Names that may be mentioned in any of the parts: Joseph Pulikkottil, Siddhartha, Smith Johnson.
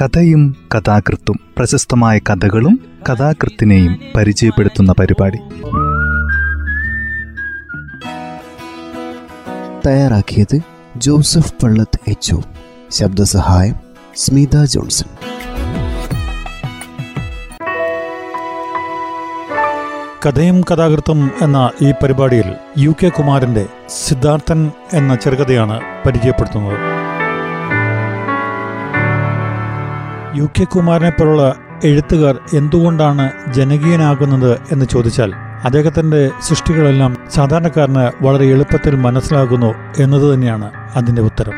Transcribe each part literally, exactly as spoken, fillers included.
കഥയും കഥാകൃത്തും, പ്രശസ്തമായ കഥകളും കഥാകൃത്തിനെയും പരിചയപ്പെടുത്തുന്ന പരിപാടി. തയ്യാറാക്കിയത് ജോസഫ് പള്ളത്ത് എച്ച് ഒ. ശബ്ദസഹായം സ്മിത ജോൺസൺ. കഥയും കഥാകൃത്തും എന്ന ഈ പരിപാടിയിൽ യു കെ കുമാരന്റെ സിദ്ധാർത്ഥൻ എന്ന ചെറുകഥയാണ് പരിചയപ്പെടുത്തുന്നത്. യു കെ കുമാരനെ പോലുള്ള എഴുത്തുകാർ എന്തുകൊണ്ടാണ് ജനകീയനാകുന്നത് എന്ന് ചോദിച്ചാൽ അദ്ദേഹത്തിന്റെ സൃഷ്ടികളെല്ലാം സാധാരണക്കാരന് വളരെ എളുപ്പത്തിൽ മനസ്സിലാകുന്നു എന്നത് തന്നെയാണ് അതിന്റെ ഉത്തരം.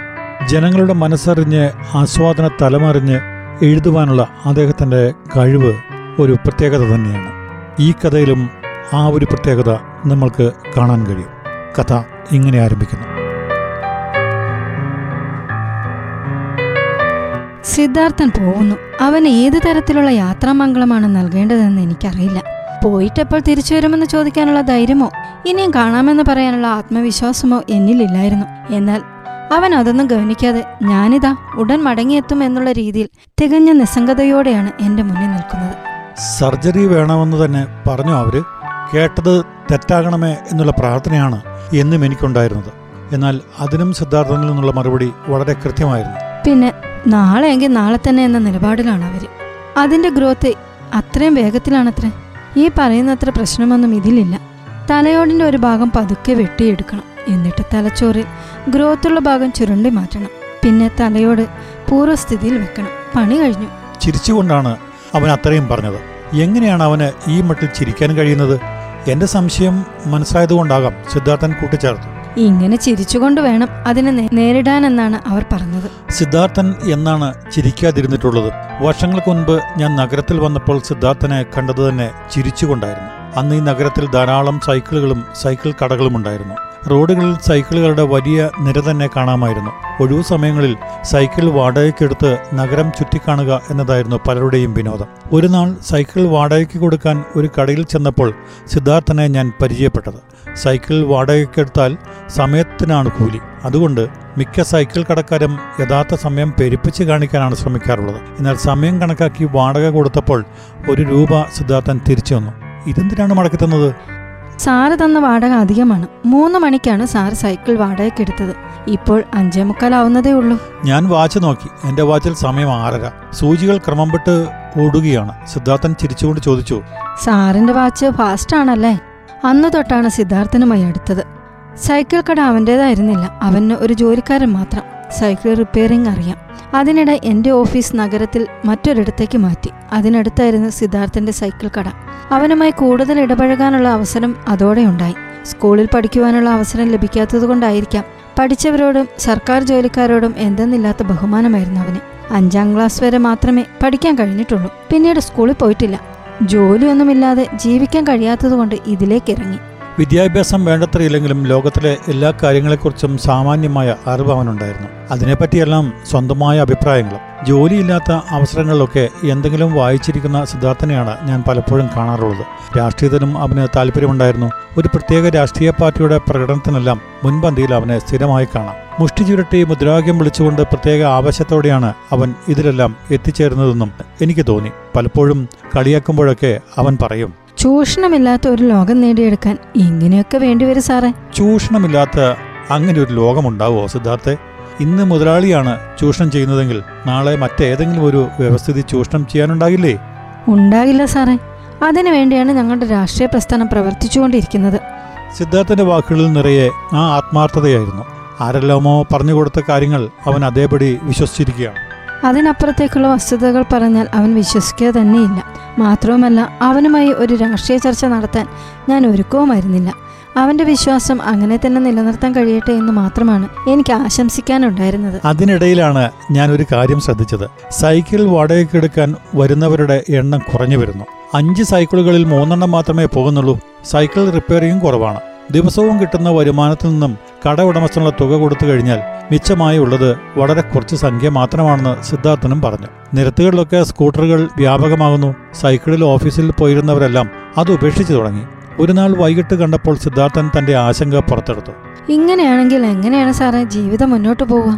ജനങ്ങളുടെ മനസ്സറിഞ്ഞ് ആസ്വാദന തലമറിഞ്ഞ് എഴുതുവാനുള്ള അദ്ദേഹത്തിന്റെ കഴിവ് ഒരു പ്രത്യേകത തന്നെയാണ്. ഈ കഥയിലും ആ ഒരു പ്രത്യേകത നമ്മൾക്ക് കാണാൻ കഴിയും. കഥ ഇങ്ങനെ ആരംഭിക്കുന്നു. സിദ്ധാർത്ഥൻ പോകുന്നു. അവന് ഏത് തരത്തിലുള്ള യാത്രാമംഗളമാണ് നൽകേണ്ടതെന്ന് എനിക്കറിയില്ല. പോയിട്ടെപ്പോൾ തിരിച്ചു വരുമെന്ന് ചോദിക്കാനുള്ള ധൈര്യമോ ഇനിയും കാണാമെന്ന് പറയാനുള്ള ആത്മവിശ്വാസമോ എന്നിലില്ലായിരുന്നു. എന്നാൽ അവൻ അതൊന്നും ഗൗനിക്കാതെ ഞാനിതാ ഉടൻ മടങ്ങിയെത്തും എന്നുള്ള രീതിയിൽ തികഞ്ഞ നിസ്സംഗതയോടെയാണ് എൻ്റെ മുന്നിൽ നിൽക്കുന്നത്. സർജറി വേണമെന്ന് തന്നെ പറഞ്ഞു അവർ. കേട്ടത് തെറ്റാകണമേ എന്നുള്ള പ്രാർത്ഥനയാണ് എന്നും എനിക്കുണ്ടായിരുന്നത്. എന്നാൽ അതിനും സിദ്ധാർത്ഥനിൽ നിന്നുള്ള മറുപടി വളരെ കൃത്യമായിരുന്നു. പിന്നെ നാളെ എങ്കിൽ നാളെ തന്നെ എന്ന നിലപാടിലാണ് അവർ. അതിൻ്റെ ഗ്രോത്ത് അത്രയും വേഗത്തിലാണത്രേ. ഈ പറയുന്നത്ര പ്രശ്നമൊന്നും ഇതിലില്ല. തലയോടിൻ്റെ ഒരു ഭാഗം പതുക്കെ വെട്ടിയെടുക്കണം, എന്നിട്ട് തലച്ചോറിൽ ഗ്രോത്തുള്ള ഭാഗം ചുരുണ്ടി മാറ്റണം, പിന്നെ തലയോട് പൂർവ്വസ്ഥിതിയിൽ വെക്കണം. പണി കഴിഞ്ഞു. ചിരിച്ചുകൊണ്ടാണ് അവൻ അത്രയും പറഞ്ഞത്. എങ്ങനെയാണ് അവന് ഈ മട്ടിൽ ചിരിക്കാൻ കഴിയുന്നത്? എന്റെ സംശയം മനസ്സിലായതുകൊണ്ടാകാം സിദ്ധാർത്ഥൻ കൂട്ടിച്ചേർത്തു. ഇങ്ങനെ ചിരിച്ചുകൊണ്ട് വേണം അതിനെ നേരിടാനെന്നാണ് അവർ പറഞ്ഞത്. സിദ്ധാർത്ഥൻ എന്നാണ് ചിരിക്കാതിരുന്നിട്ടുള്ളത്. വർഷങ്ങൾക്ക് മുൻപ് ഞാൻ നഗരത്തിൽ വന്നപ്പോൾ സിദ്ധാർത്ഥനെ കണ്ടത് തന്നെ ചിരിച്ചുകൊണ്ടായിരുന്നു. അന്ന് ഈ നഗരത്തിൽ ധാരാളം സൈക്കിളുകളും സൈക്കിൾ കടകളും ഉണ്ടായിരുന്നു. റോഡുകളിൽ സൈക്കിളുകളുടെ വലിയ നിര തന്നെ കാണാമായിരുന്നു. ഒഴിവു സമയങ്ങളിൽ സൈക്കിൾ വാടകയ്ക്കെടുത്ത് നഗരം ചുറ്റിക്കാണുക എന്നതായിരുന്നു പലരുടെയും വിനോദം. ഒരു നാൾ സൈക്കിൾ വാടകയ്ക്ക് കൊടുക്കാൻ ഒരു കടയിൽ ചെന്നപ്പോൾ സിദ്ധാർത്ഥനെ ഞാൻ പരിചയപ്പെട്ടത്. സൈക്കിൾ വാടകയ്ക്കെടുത്താൽ സമയത്തിനാണ് കൂലി. അതുകൊണ്ട് മിക്ക സൈക്കിൾ കടക്കാരും യഥാർത്ഥ സമയം പെരുപ്പിച്ച് കാണിക്കാനാണ് ശ്രമിക്കാറുള്ളത്. എന്നാൽ സമയം കണക്കാക്കി വാടക കൊടുത്തപ്പോൾ ഒരു രൂപ സിദ്ധാർത്ഥൻ തിരിച്ചു വന്നു. ഇതെന്തിനാണ് മടക്കി തന്നത്? സാറ് തന്ന വാടക അധികമാണ്. മൂന്ന് മണിക്കാണ് സാർ സൈക്കിൾ വാടകയ്ക്കെടുത്തത്. ഇപ്പോൾ അഞ്ചേ മുക്കാലാവുന്നതേ ഉള്ളൂ. ഞാൻ വാച്ച് നോക്കി. എന്റെ വാച്ചിൽ സമയം ആറര. സൂചികൾ ക്രമം പെട്ട് ഓടുകയാണ്. സിദ്ധാർത്ഥൻ ചിരിച്ചുകൊണ്ട് ചോദിച്ചു, സാറിന്റെ വാച്ച് ഫാസ്റ്റ് ആണല്ലേ? അന്ന് തൊട്ടാണ് സിദ്ധാർത്ഥനുമായി അടുത്തത്. സൈക്കിൾ കട അവൻ്റേതായിരുന്നില്ല. അവന് ഒരു ജോലിക്കാരൻ മാത്രം. സൈക്കിൾ റിപ്പയറിംഗ് അറിയാം. അതിനിടെ എൻ്റെ ഓഫീസ് നഗരത്തിൽ മറ്റൊരിടത്തേക്ക് മാറ്റി. അതിനടുത്തായിരുന്നു സിദ്ധാർത്ഥൻ്റെ സൈക്കിൾ കട. അവനുമായി കൂടുതൽ ഇടപഴകാനുള്ള അവസരം അതോടെ ഉണ്ടായി. സ്കൂളിൽ പഠിക്കുവാനുള്ള അവസരം ലഭിക്കാത്തതുകൊണ്ടായിരിക്കാം പഠിച്ചവരോടും സർക്കാർ ജോലിക്കാരോടും എന്തെന്നില്ലാത്ത ബഹുമാനമായിരുന്നു അവന്. അഞ്ചാം ക്ലാസ് വരെ മാത്രമേ പഠിക്കാൻ കഴിഞ്ഞിട്ടുള്ളൂ. പിന്നീട് സ്കൂളിൽ പോയിട്ടില്ല. ജോലിയൊന്നുമില്ലാതെ ജീവിക്കാൻ കഴിയാത്തതുകൊണ്ട് ഇതിലേക്ക് ഇറങ്ങി. വിദ്യാഭ്യാസം വേണ്ടത്ര ഇല്ലെങ്കിലും ലോകത്തിലെ എല്ലാ കാര്യങ്ങളെക്കുറിച്ചും സാമാന്യമായ അറിവ് അവനുണ്ടായിരുന്നു. അതിനെപ്പറ്റിയെല്ലാം സ്വന്തമായ അഭിപ്രായങ്ങളും. ജോലിയില്ലാത്ത അവസരങ്ങളിലൊക്കെ എന്തെങ്കിലും വായിച്ചിരിക്കുന്ന സിദ്ധാർത്ഥനെയാണ് ഞാൻ പലപ്പോഴും കാണാറുള്ളത്. രാഷ്ട്രീയത്തിലും അവന് താല്പര്യമുണ്ടായിരുന്നു. ഒരു പ്രത്യേക രാഷ്ട്രീയ പാർട്ടിയുടെ പ്രകടനത്തിനെല്ലാം മുൻപന്തിയിൽ അവനെ സ്ഥിരമായി കാണാം. മുഷ്ടി ചുരുട്ടി മുദ്രാവാക്യം വിളിച്ചുകൊണ്ട് പ്രത്യേക ആവേശത്തോടെയാണ് അവൻ ഇതിലെല്ലാം എത്തിച്ചേരുന്നതെന്നും എനിക്ക് തോന്നി. പലപ്പോഴും കളിയാക്കുമ്പോഴൊക്കെ അവൻ പറയും, ചൂഷണമില്ലാത്ത ഒരു ലോകം നേടിയെടുക്കാൻ ഇങ്ങനെയൊക്കെ വേണ്ടിവരും സാറേ. ചൂഷണമില്ലാത്ത അങ്ങനെ ഒരു ലോകമുണ്ടാവുമോ സിദ്ധാർത്ഥെ? ഇന്ന് മുതലാളിയാണ് ചൂഷണം ചെയ്യുന്നതെങ്കിൽ നാളെ മറ്റേതെങ്കിലും ഒരു വ്യവസ്ഥിതി ചൂഷണം ചെയ്യാനുണ്ടാകില്ലേ? ഉണ്ടാകില്ല സാറേ. അതിനു വേണ്ടിയാണ് ഞങ്ങളുടെ രാഷ്ട്രീയ പ്രസ്ഥാനം പ്രവർത്തിച്ചുകൊണ്ടിരിക്കുന്നത്. സിദ്ധാർത്ഥന്റെ വാക്കുകളിൽ നിറയെ ആ ആത്മാർത്ഥതയായിരുന്നു. ആരെല്ലാമോ പറഞ്ഞു കൊടുത്ത കാര്യങ്ങൾ അവൻ അതേപടി വിശ്വസിച്ചിരിക്കുകയാണ്. അതിനപ്പുറത്തേക്കുള്ള വസ്തുതകൾ പറഞ്ഞാൽ അവൻ വിശ്വസിക്കുക തന്നെയില്ല. മാത്രവുമല്ല, അവനുമായി ഒരു രാഷ്ട്രീയ ചർച്ച നടത്താൻ ഞാൻ ഒരുക്കവുമായിരുന്നില്ല. അവന്റെ വിശ്വാസം അങ്ങനെ തന്നെ നിലനിർത്താൻ കഴിയട്ടെ എന്ന് മാത്രമാണ് എനിക്ക് ആശംസിക്കാനുണ്ടായിരുന്നത്. അതിനിടയിലാണ് ഞാൻ ഒരു കാര്യം ശ്രദ്ധിച്ചത്. സൈക്കിൾ വാടകയ്ക്കെടുക്കാൻ വരുന്നവരുടെ എണ്ണം കുറഞ്ഞു വരുന്നു. അഞ്ച് സൈക്കിളുകളിൽ മൂന്നെണ്ണം മാത്രമേ പോകുന്നുള്ളൂ. സൈക്കിൾ റിപ്പയറിംഗും കുറവാണ്. ദിവസവും കിട്ടുന്ന വരുമാനത്തിൽ നിന്നും കട ഉടമസ്ഥനുള്ള തുക കൊടുത്തു കഴിഞ്ഞാൽ മിച്ചമായി ഉള്ളത് വളരെ കുറച്ച് സംഖ്യ മാത്രമാണെന്ന് സിദ്ധാർത്ഥനും പറഞ്ഞു. നിരത്തുകളിലൊക്കെ സ്കൂട്ടറുകൾ വ്യാപകമാകുന്നു. സൈക്കിളിൽ ഓഫീസിൽ പോയിരുന്നവരെല്ലാം അത് ഉപേക്ഷിച്ചു തുടങ്ങി. ഒരു നാൾ വൈകിട്ട് കണ്ടപ്പോൾ സിദ്ധാർത്ഥൻ തന്റെ ആശങ്ക പുറത്തെടുത്തു. ഇങ്ങനെയാണെങ്കിൽ എങ്ങനെയാണ് സാറേ ജീവിതം മുന്നോട്ട് പോവുക?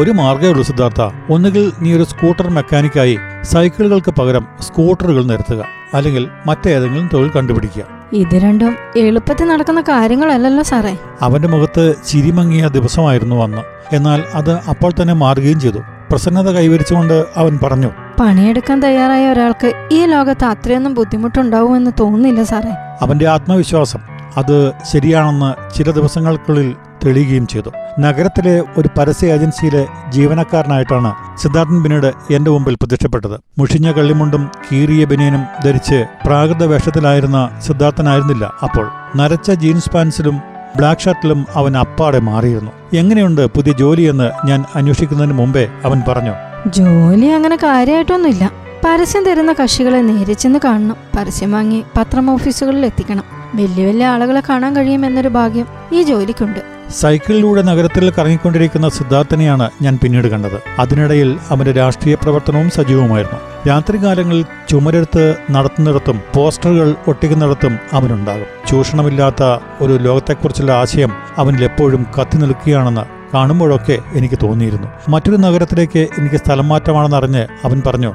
ഒരു മാർഗ്ഗമേ ഉള്ളൂ സിദ്ധാർത്ഥ. ഒന്നുകിൽ നീ ഒരു സ്കൂട്ടർ മെക്കാനിക്കായി സൈക്കിളുകൾക്ക് പകരം സ്കൂട്ടറുകൾ നിർത്തുക, അല്ലെങ്കിൽ മറ്റേതെങ്കിലും തൊഴിൽ കണ്ടുപിടിക്കുക. ഇത് രണ്ടും എളുപ്പത്തിൽ നടക്കുന്ന കാര്യങ്ങളല്ലല്ലോ സാറേ. അവന്റെ മുഖത്ത് ചിരിമങ്ങിയ ദിവസമായിരുന്നു അന്ന്. എന്നാൽ അത് അപ്പോൾ തന്നെ മാറുകയും ചെയ്തു. പ്രസന്നത കൈവരിച്ചുകൊണ്ട് അവൻ പറഞ്ഞു, പണിയെടുക്കാൻ തയ്യാറായ ഒരാൾക്ക് ഈ ലോകത്ത് അത്രയൊന്നും ബുദ്ധിമുട്ടുണ്ടാവുമെന്ന് തോന്നുന്നില്ല സാറേ. അവന്റെ ആത്മവിശ്വാസം അത് ശരിയാണെന്ന് ചില ദിവസങ്ങൾക്കുള്ളിൽ തെളിയുകയും ചെയ്തു. നഗരത്തിലെ ഒരു പരസ്യ ഏജൻസിയിലെ ജീവനക്കാരനായിട്ടാണ് സിദ്ധാർത്ഥൻ പിന്നീട് എന്റെ മുമ്പിൽ പ്രത്യക്ഷപ്പെട്ടത്. മുഷിഞ്ഞ കള്ളിമുണ്ടും കീറിയ ബനിയനും ധരിച്ച് പ്രാകൃത വേഷത്തിലായിരുന്ന സിദ്ധാർത്ഥനായിരുന്നില്ല അപ്പോൾ. നരച്ച ജീൻസ് പാൻസിലും ബ്ലാക്ക് ഷർട്ടിലും അവൻ അപ്പാടെ മാറിയിരുന്നു. എങ്ങനെയുണ്ട് പുതിയ ജോലിയെന്ന് ഞാൻ അന്വേഷിക്കുന്നതിന് മുമ്പേ അവൻ പറഞ്ഞു, ജോലി അങ്ങനെ കാര്യമായിട്ടൊന്നുമില്ല. പരസ്യം തരുന്ന കക്ഷികളെ നേരിച്ചെന്ന് കാണണം, പരസ്യം വാങ്ങി പത്രം ഓഫീസുകളിൽ എത്തിക്കണം. വലിയ വലിയ ആളുകളെ കാണാൻ കഴിയുമെന്നൊരു ഭാഗ്യം ഈ ജോലിക്കുണ്ട്. സൈക്കിളിലൂടെ നഗരത്തിൽ കറങ്ങിക്കൊണ്ടിരിക്കുന്ന സിദ്ധാർത്ഥനെയാണ് ഞാൻ പിന്നീട് കണ്ടത്. അതിനിടയിൽ അവന്റെ രാഷ്ട്രീയ പ്രവർത്തനവും സജീവമായിരുന്നു. രാത്രികാലങ്ങളിൽ ചുമരെടുത്ത് നടത്തുന്നിടത്തും പോസ്റ്ററുകൾ ഒട്ടിക്കുന്നിടത്തും അവനുണ്ടാകും. ചൂഷണമില്ലാത്ത ഒരു ലോകത്തെക്കുറിച്ചുള്ള ആശയം അവനിൽ എപ്പോഴും കത്തി നിൽക്കുകയാണെന്ന് കാണുമ്പോഴൊക്കെ എനിക്ക് തോന്നിയിരുന്നു. മറ്റൊരു നഗരത്തിലേക്ക് എനിക്ക് സ്ഥലം മാറ്റമാണെന്നറിഞ്ഞ് അവൻ പറഞ്ഞു,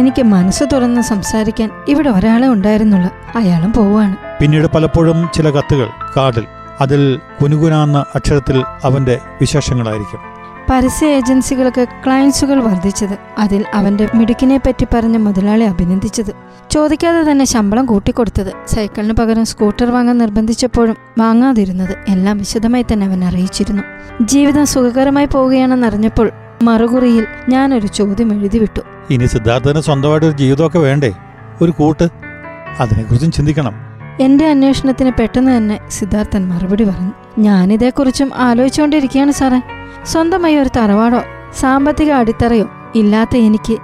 എനിക്ക് മനസ്സ് തുറന്ന് സംസാരിക്കാൻ ഇവിടെ ഒരാളെ ഉണ്ടായിരുന്നുള്ളൂ, അയാളും പോവാണ്. പിന്നീട് പലപ്പോഴും ചില കത്തുകൾ കാർഡിൽ, അതിൽ കുനുകുനാന്ന അക്ഷരത്തിൽ അവന്റെ വിശേഷങ്ങളായിരിക്കും. പരസ്യ ഏജൻസികൾക്ക് ക്ലയൻസുകൾ വർദ്ധിച്ചത്, അതിൽ അവന്റെ മിടുക്കിനെ പറ്റി പറഞ്ഞ മുതലാളി അഭിനന്ദിച്ചത്, ചോദിക്കാതെ തന്നെ ശമ്പളം കൂട്ടിക്കൊടുത്തത്, സൈക്കിളിന് പകരം സ്കൂട്ടർ വാങ്ങാൻ നിർബന്ധിച്ചപ്പോഴും വാങ്ങാതിരുന്നത്, എല്ലാം വിശദമായി തന്നെ അവൻ അറിയിച്ചിരുന്നു. ജീവിതം സുഖകരമായി പോവുകയാണെന്നറിഞ്ഞപ്പോൾ മറുകുറിയിൽ ഞാനൊരു ചോദ്യം എഴുതിവിട്ടു. ഇനി സിദ്ധാർത്ഥന് സ്വന്തമായിട്ട് ഒരു ജീവിതമൊക്കെ വേണ്ടേ, ഒരു കൂട്ട്, അതിനെക്കുറിച്ചും ചിന്തിക്കണം. എന്റെ അന്വേഷണത്തിന് പെട്ടെന്ന് തന്നെ സിദ്ധാർത്ഥൻ മറുപടി പറഞ്ഞു, ഞാനിതേക്കുറിച്ചും ആലോചിച്ചുകൊണ്ടിരിക്കുകയാണ് സാറേ. സ്വന്തമായി ഒരു തറവാടോ സാമ്പത്തിക അടിത്തറയോ ഇല്ലാത്ത എനിക്ക്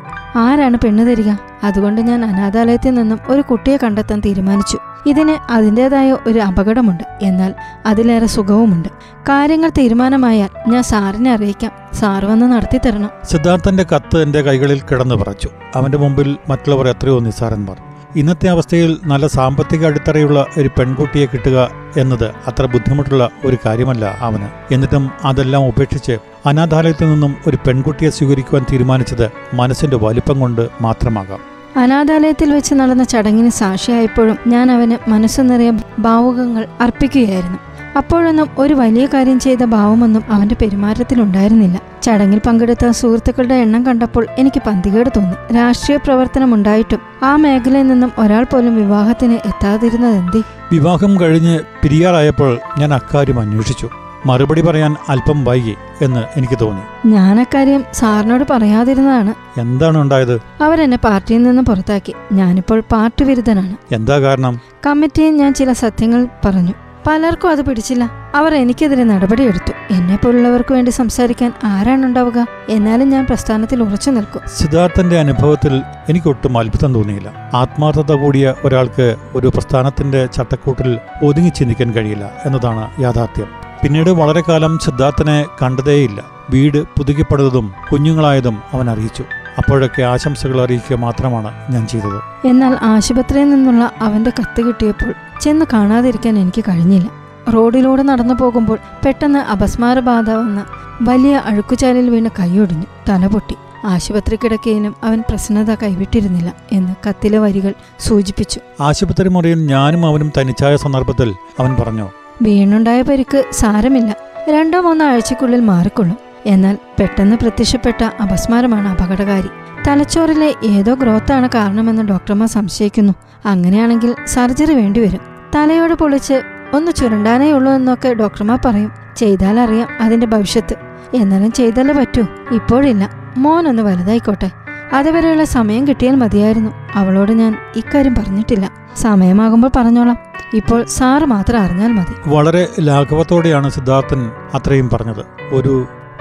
ആരാണ് പെണ്ണ് തരിക? അതുകൊണ്ട് ഞാൻ അനാഥാലയത്തിൽ നിന്നും ഒരു കുട്ടിയെ കണ്ടെത്താൻ തീരുമാനിച്ചു. ഇതിന് അതിൻ്റെതായ ഒരു അപകടമുണ്ട്, എന്നാൽ അതിലേറെ സുഖവുമുണ്ട്. കാര്യങ്ങൾ തീരുമാനമായാൽ ഞാൻ സാറിനെ അറിയിക്കാം, സാർ വന്ന് നടത്തി തരണം. സിദ്ധാർത്ഥന്റെ കത്ത് എന്റെ കൈകളിൽ കിടന്നു പറച്ചു. അവന്റെ മുമ്പിൽ മറ്റുള്ളവർ എത്രയോ നിസ്സാരന്മാർ. ഇന്നത്തെ അവസ്ഥയിൽ നല്ല സാമ്പത്തിക അടിത്തറയുള്ള ഒരു പെൺകുട്ടിയെ കിട്ടുക എന്നത് അത്ര ബുദ്ധിമുട്ടുള്ള ഒരു കാര്യമല്ല അവന്. എന്നിട്ടും അതെല്ലാം ഉപേക്ഷിച്ച് അനാഥാലയത്തിൽ നിന്നും ഒരു പെൺകുട്ടിയെ സ്വീകരിക്കുവാൻ തീരുമാനിച്ചത് മനസ്സിന്റെ വലിപ്പം കൊണ്ട് മാത്രമാകാം. അനാഥാലയത്തിൽ വെച്ച് നടന്ന ചടങ്ങിന് സാക്ഷിയായപ്പോഴും ഞാൻ അവന് മനസ്സു നിറയെ ഭാവുകങ്ങൾ അർപ്പിക്കുകയായിരുന്നു. അപ്പോഴൊന്നും ഒരു വലിയ കാര്യം ചെയ്ത ഭാവമൊന്നും അവന്റെ പെരുമാറ്റത്തിലുണ്ടായിരുന്നില്ല. ചടങ്ങിൽ പങ്കെടുത്ത സുഹൃത്തുക്കളുടെ എണ്ണം കണ്ടപ്പോൾ എനിക്ക് പന്തികേട് തോന്നി. രാഷ്ട്രീയ പ്രവർത്തനമുണ്ടായിട്ടും ആ മേഖലയിൽ നിന്നും ഒരാൾ പോലും വിവാഹത്തിന് എത്താതിരുന്നതെന്തേ? വിവാഹം കഴിഞ്ഞ് പിരിയാറായപ്പോൾ ഞാൻ അക്കാര്യം അന്വേഷിച്ചു. മറുപടി പറയാൻ അല്പം വൈകി എന്ന് എനിക്ക് തോന്നി. ഞാൻ അക്കാര്യം സാറിനോട് പറയാതിരുന്നതാണ്. എന്താണ് ഉണ്ടായത്? അവരെന്നെ പാർട്ടിയിൽ നിന്ന് പുറത്താക്കി. ഞാനിപ്പോൾ പാർട്ടി വിരുദ്ധനാണ്. എന്താ കാരണം? കമ്മിറ്റിയിൽ ഞാൻ ചില സത്യങ്ങൾ പറഞ്ഞു. പലർക്കും അത് പിടിച്ചില്ല. അവർ എനിക്കെതിരെ നടപടിയെടുത്തു. എന്നെ പോലുള്ളവർക്ക് വേണ്ടി സംസാരിക്കാൻ ആരാണുണ്ടാവുക? എന്നാലും ഞാൻ പ്രസ്ഥാനത്തിൽ ഉറച്ചു നിൽക്കും. സിദ്ധാർത്ഥന്റെ അനുഭവത്തിൽ എനിക്കൊട്ടും അത്ഭുതം തോന്നിയില്ല. ആത്മാർത്ഥത കൂടിയ ഒരാൾക്ക് ഒരു പ്രസ്ഥാനത്തിന്റെ ചട്ടക്കൂട്ടിൽ ഒതുങ്ങി ചിന്തിക്കാൻ കഴിയില്ല എന്നതാണ് യാഥാർത്ഥ്യം. പിന്നീട് വളരെ കാലം സിദ്ധാർത്ഥനെ കണ്ടതേയില്ല. വീട് പുതുക്കിപ്പടുത്തതും കുഞ്ഞുങ്ങളായതും അവൻ അറിയിച്ചു. അപ്പോഴൊക്കെ ആശംസകൾ അറിയിക്കുക മാത്രമാണ് ഞാൻ ചെയ്തത്. എന്നാൽ ആശുപത്രിയിൽ നിന്നുള്ള അവന്റെ കത്ത് കിട്ടിയപ്പോൾ ചെന്ന് കാണാതിരിക്കാൻ എനിക്ക് കഴിഞ്ഞില്ല. റോഡിലൂടെ നടന്നു പോകുമ്പോൾ പെട്ടെന്ന് അപസ്മാരബാധ വന്ന വലിയ അഴുക്കുചാലിൽ വീണ് കൈയൊടിഞ്ഞു, തലപൊട്ടി. ആശുപത്രി കിടക്കയിലും അവൻ പ്രസന്നത കൈവിട്ടിരുന്നില്ല എന്ന് കത്തിലെ വരികൾ സൂചിപ്പിച്ചു. ആശുപത്രി മുറിയിൽ ഞാനും അവനും തനിച്ചായ സന്ദർഭത്തിൽ അവൻ പറഞ്ഞു, വീണുണ്ടായ പരിക്ക് സാരമില്ല, രണ്ടോ മൂന്നോ ആഴ്ചക്കുള്ളിൽ മാറിക്കൊള്ളും. എന്നാൽ പെട്ടെന്ന് പ്രത്യക്ഷപ്പെട്ട അപസ്മാരമാണ് അപകടകാരി. തലച്ചോറിലെ ഏതോ ഗ്രോത്താണ് കാരണമെന്ന് ഡോക്ടർമാർ സംശയിക്കുന്നു. അങ്ങനെയാണെങ്കിൽ സർജറി വേണ്ടിവരും. തലയോട് പൊളിച്ച് ഒന്ന് ചുരണ്ടാനേ ഉള്ളൂ എന്നൊക്കെ ഡോക്ടർമാർ പറയും. ചെയ്താലറിയാം അതിന്റെ ഭവിഷ്യത്ത്. എന്നാലും ചെയ്താലേ പറ്റൂ. ഇപ്പോഴില്ല, മോനൊന്ന് വലുതായിക്കോട്ടെ, അതുവരെയുള്ള സമയം കിട്ടിയാൽ മതിയായിരുന്നു. അവളോട് ഞാൻ ഇക്കാര്യം പറഞ്ഞിട്ടില്ല. സമയമാകുമ്പോൾ പറഞ്ഞോളാം, ഇപ്പോൾ സാറ് മാത്രം അറിഞ്ഞാൽ മതി. വളരെ ലാഘവത്തോടെയാണ് സിദ്ധാർത്ഥൻ അത്രയും പറഞ്ഞത്. ഒരു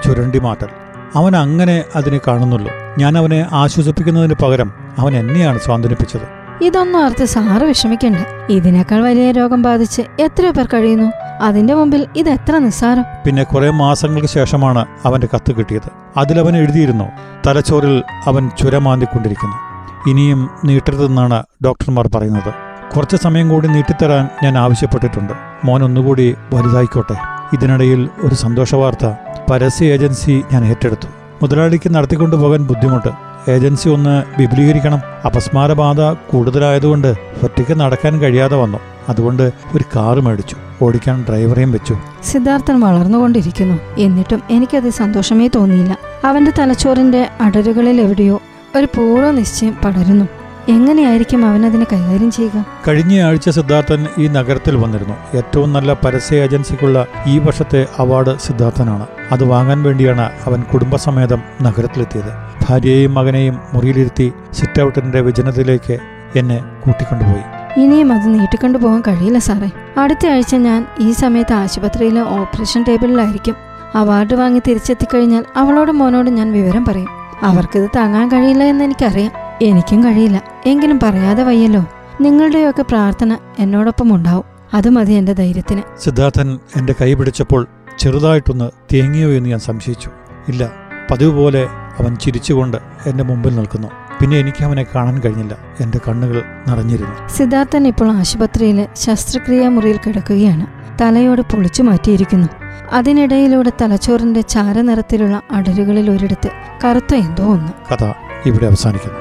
ചുരണ്ടി മാറ്റൽ. അവൻ അങ്ങനെ അതിനെ കാണുന്നുള്ളൂ. ഞാൻ അവനെ ആശ്വസിപ്പിക്കുന്നതിന് പകരം അവൻ എന്നെയാണ് സ്വാന്തനിപ്പിച്ചത്. ഇതൊന്നും ഓർത്ത് സാറ് വിഷമിക്കണ്ട. ഇതിനേക്കാൾ വലിയ രോഗം ബാധിച്ച് എത്രയോ പേർ കഴിയുന്നു. അതിന്റെ മുമ്പിൽ ഇത് എത്ര നിസ്സാരം. പിന്നെ കുറെ മാസങ്ങൾക്ക് ശേഷമാണ് അവന്റെ കത്ത് കിട്ടിയത്. അതിലവൻ എഴുതിയിരുന്നു, തലച്ചോറിൽ അവൻ ചുരമാന്തിക്കൊണ്ടിരിക്കുന്നു, ഇനിയും നീട്ടരുതെന്നാണ് ഡോക്ടർമാർ പറയുന്നത്. കുറച്ച് സമയം കൂടി നീട്ടിത്തരാൻ ഞാൻ ആവശ്യപ്പെട്ടിട്ടുണ്ട്. മോൻ ഒന്നുകൂടി വലുതായിക്കോട്ടെ. ഇതിനിടയിൽ ഒരു സന്തോഷവാർത്ത പരസ്യ ഏജൻസി ഞാൻ ഏറ്റെടുത്തു. മുതലാളിക്ക് നടത്തിക്കൊണ്ടു പോകാൻ ബുദ്ധിമുട്ട്, ഏജൻസി ഒന്ന് വിപുലീകരിക്കണം. അപസ്മാരബാധ കൂടുതലായതുകൊണ്ട് ഒറ്റയ്ക്ക് നടക്കാൻ കഴിയാതെ വന്നു. അതുകൊണ്ട് ഒരു കാറ് മേടിച്ചു, ഓടിക്കാൻ ഡ്രൈവറേയും വെച്ചു. സിദ്ധാർത്ഥൻ വളർന്നുകൊണ്ടിരിക്കുന്നു. എന്നിട്ടും എനിക്കത് സന്തോഷമേ തോന്നിയില്ല. അവന്റെ തലച്ചോറിന്റെ അടരുകളിൽ എവിടെയോ ഒരു പൂർവ്വ നിശ്ചയം പടരുന്നു. എങ്ങനെയായിരിക്കും അവനതിനെ കൈകാര്യം ചെയ്യുക? കഴിഞ്ഞയാഴ്ച സിദ്ധാർത്ഥൻ ഈ നഗരത്തിൽ വന്നിരുന്നു. ഏറ്റവും നല്ല പരസ്യ ഏജൻസിക്കുള്ള ഈ വർഷത്തെ അവാർഡ് സിദ്ധാർത്ഥനാണ്. അത് വാങ്ങാൻ വേണ്ടിയാണ് അവൻ കുടുംബസമേതം നഗരത്തിലെത്തിയത്. ഭാര്യയെയും മകനെയും മുറിയിലിരുത്തി സിറ്റ് ഔട്ടിന്റെ വിജനത്തിലേക്ക് എന്നെ കൂട്ടിക്കൊണ്ടുപോയി. ഇനിയും അത് നീട്ടിക്കൊണ്ടു പോകാൻ കഴിയില്ല സാറേ. അടുത്ത ആഴ്ച ഞാൻ ഈ സമയത്ത് ആശുപത്രിയിലെ ഓപ്പറേഷൻ ടേബിളിലായിരിക്കും. അവാർഡ് വാങ്ങി തിരിച്ചെത്തിക്കഴിഞ്ഞാൽ അവളോടും മോനോടും ഞാൻ വിവരം പറയും. അവർക്കിത് താങ്ങാൻ കഴിയില്ല എന്ന് എനിക്കറിയാം. എനിക്കും കഴിയില്ല, എങ്കിലും പറയാതെ വയ്യല്ലോ. നിങ്ങളുടെയൊക്കെ പ്രാർത്ഥന എന്നോടൊപ്പം ഉണ്ടാവും. അത് മതി എന്റെ ധൈര്യത്തിന്. സിദ്ധാർത്ഥൻ എന്റെ കൈ പിടിച്ചപ്പോൾ ചെറുതായിട്ടൊന്ന് തേങ്ങിയോ എന്ന് ഞാൻ സംശയിച്ചു. ഇല്ല, പതിവ് പോലെ അവൻ ചിരിച്ചുകൊണ്ട് എന്റെ മുമ്പിൽ നിൽക്കുന്നു. പിന്നെ എനിക്ക് അവനെ കാണാൻ കഴിഞ്ഞില്ല. എന്റെ കണ്ണുകൾ നിറഞ്ഞിരുന്നു. സിദ്ധാർത്ഥൻ ഇപ്പോൾ ആശുപത്രിയിലെ ശസ്ത്രക്രിയാ മുറിയിൽ കിടക്കുകയാണ്. തലയോട് പൊളിച്ചു മാറ്റിയിരിക്കുന്നു. അതിനിടയിലൂടെ തലച്ചോറിന്റെ ചാരനിറത്തിലുള്ള അടരുകളിൽ ഒരിടത്ത് കറുത്ത എന്തോ ഒന്ന്. കഥ ഇവിടെ അവസാനിക്കുന്നു.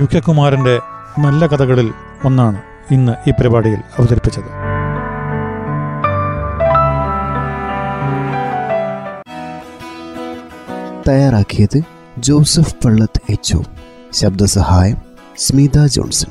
യു കെ കുമാരന്റെ നല്ല കഥകളിൽ ഒന്നാണ് ഇന്ന് ഈ പരിപാടിയിൽ അവതരിപ്പിച്ചത്. തയ്യാറാക്കിയത് ജോസഫ് പള്ളത്ത് എച്ച്. ശബ്ദസഹായം സ്മിത ജോൺസൺ.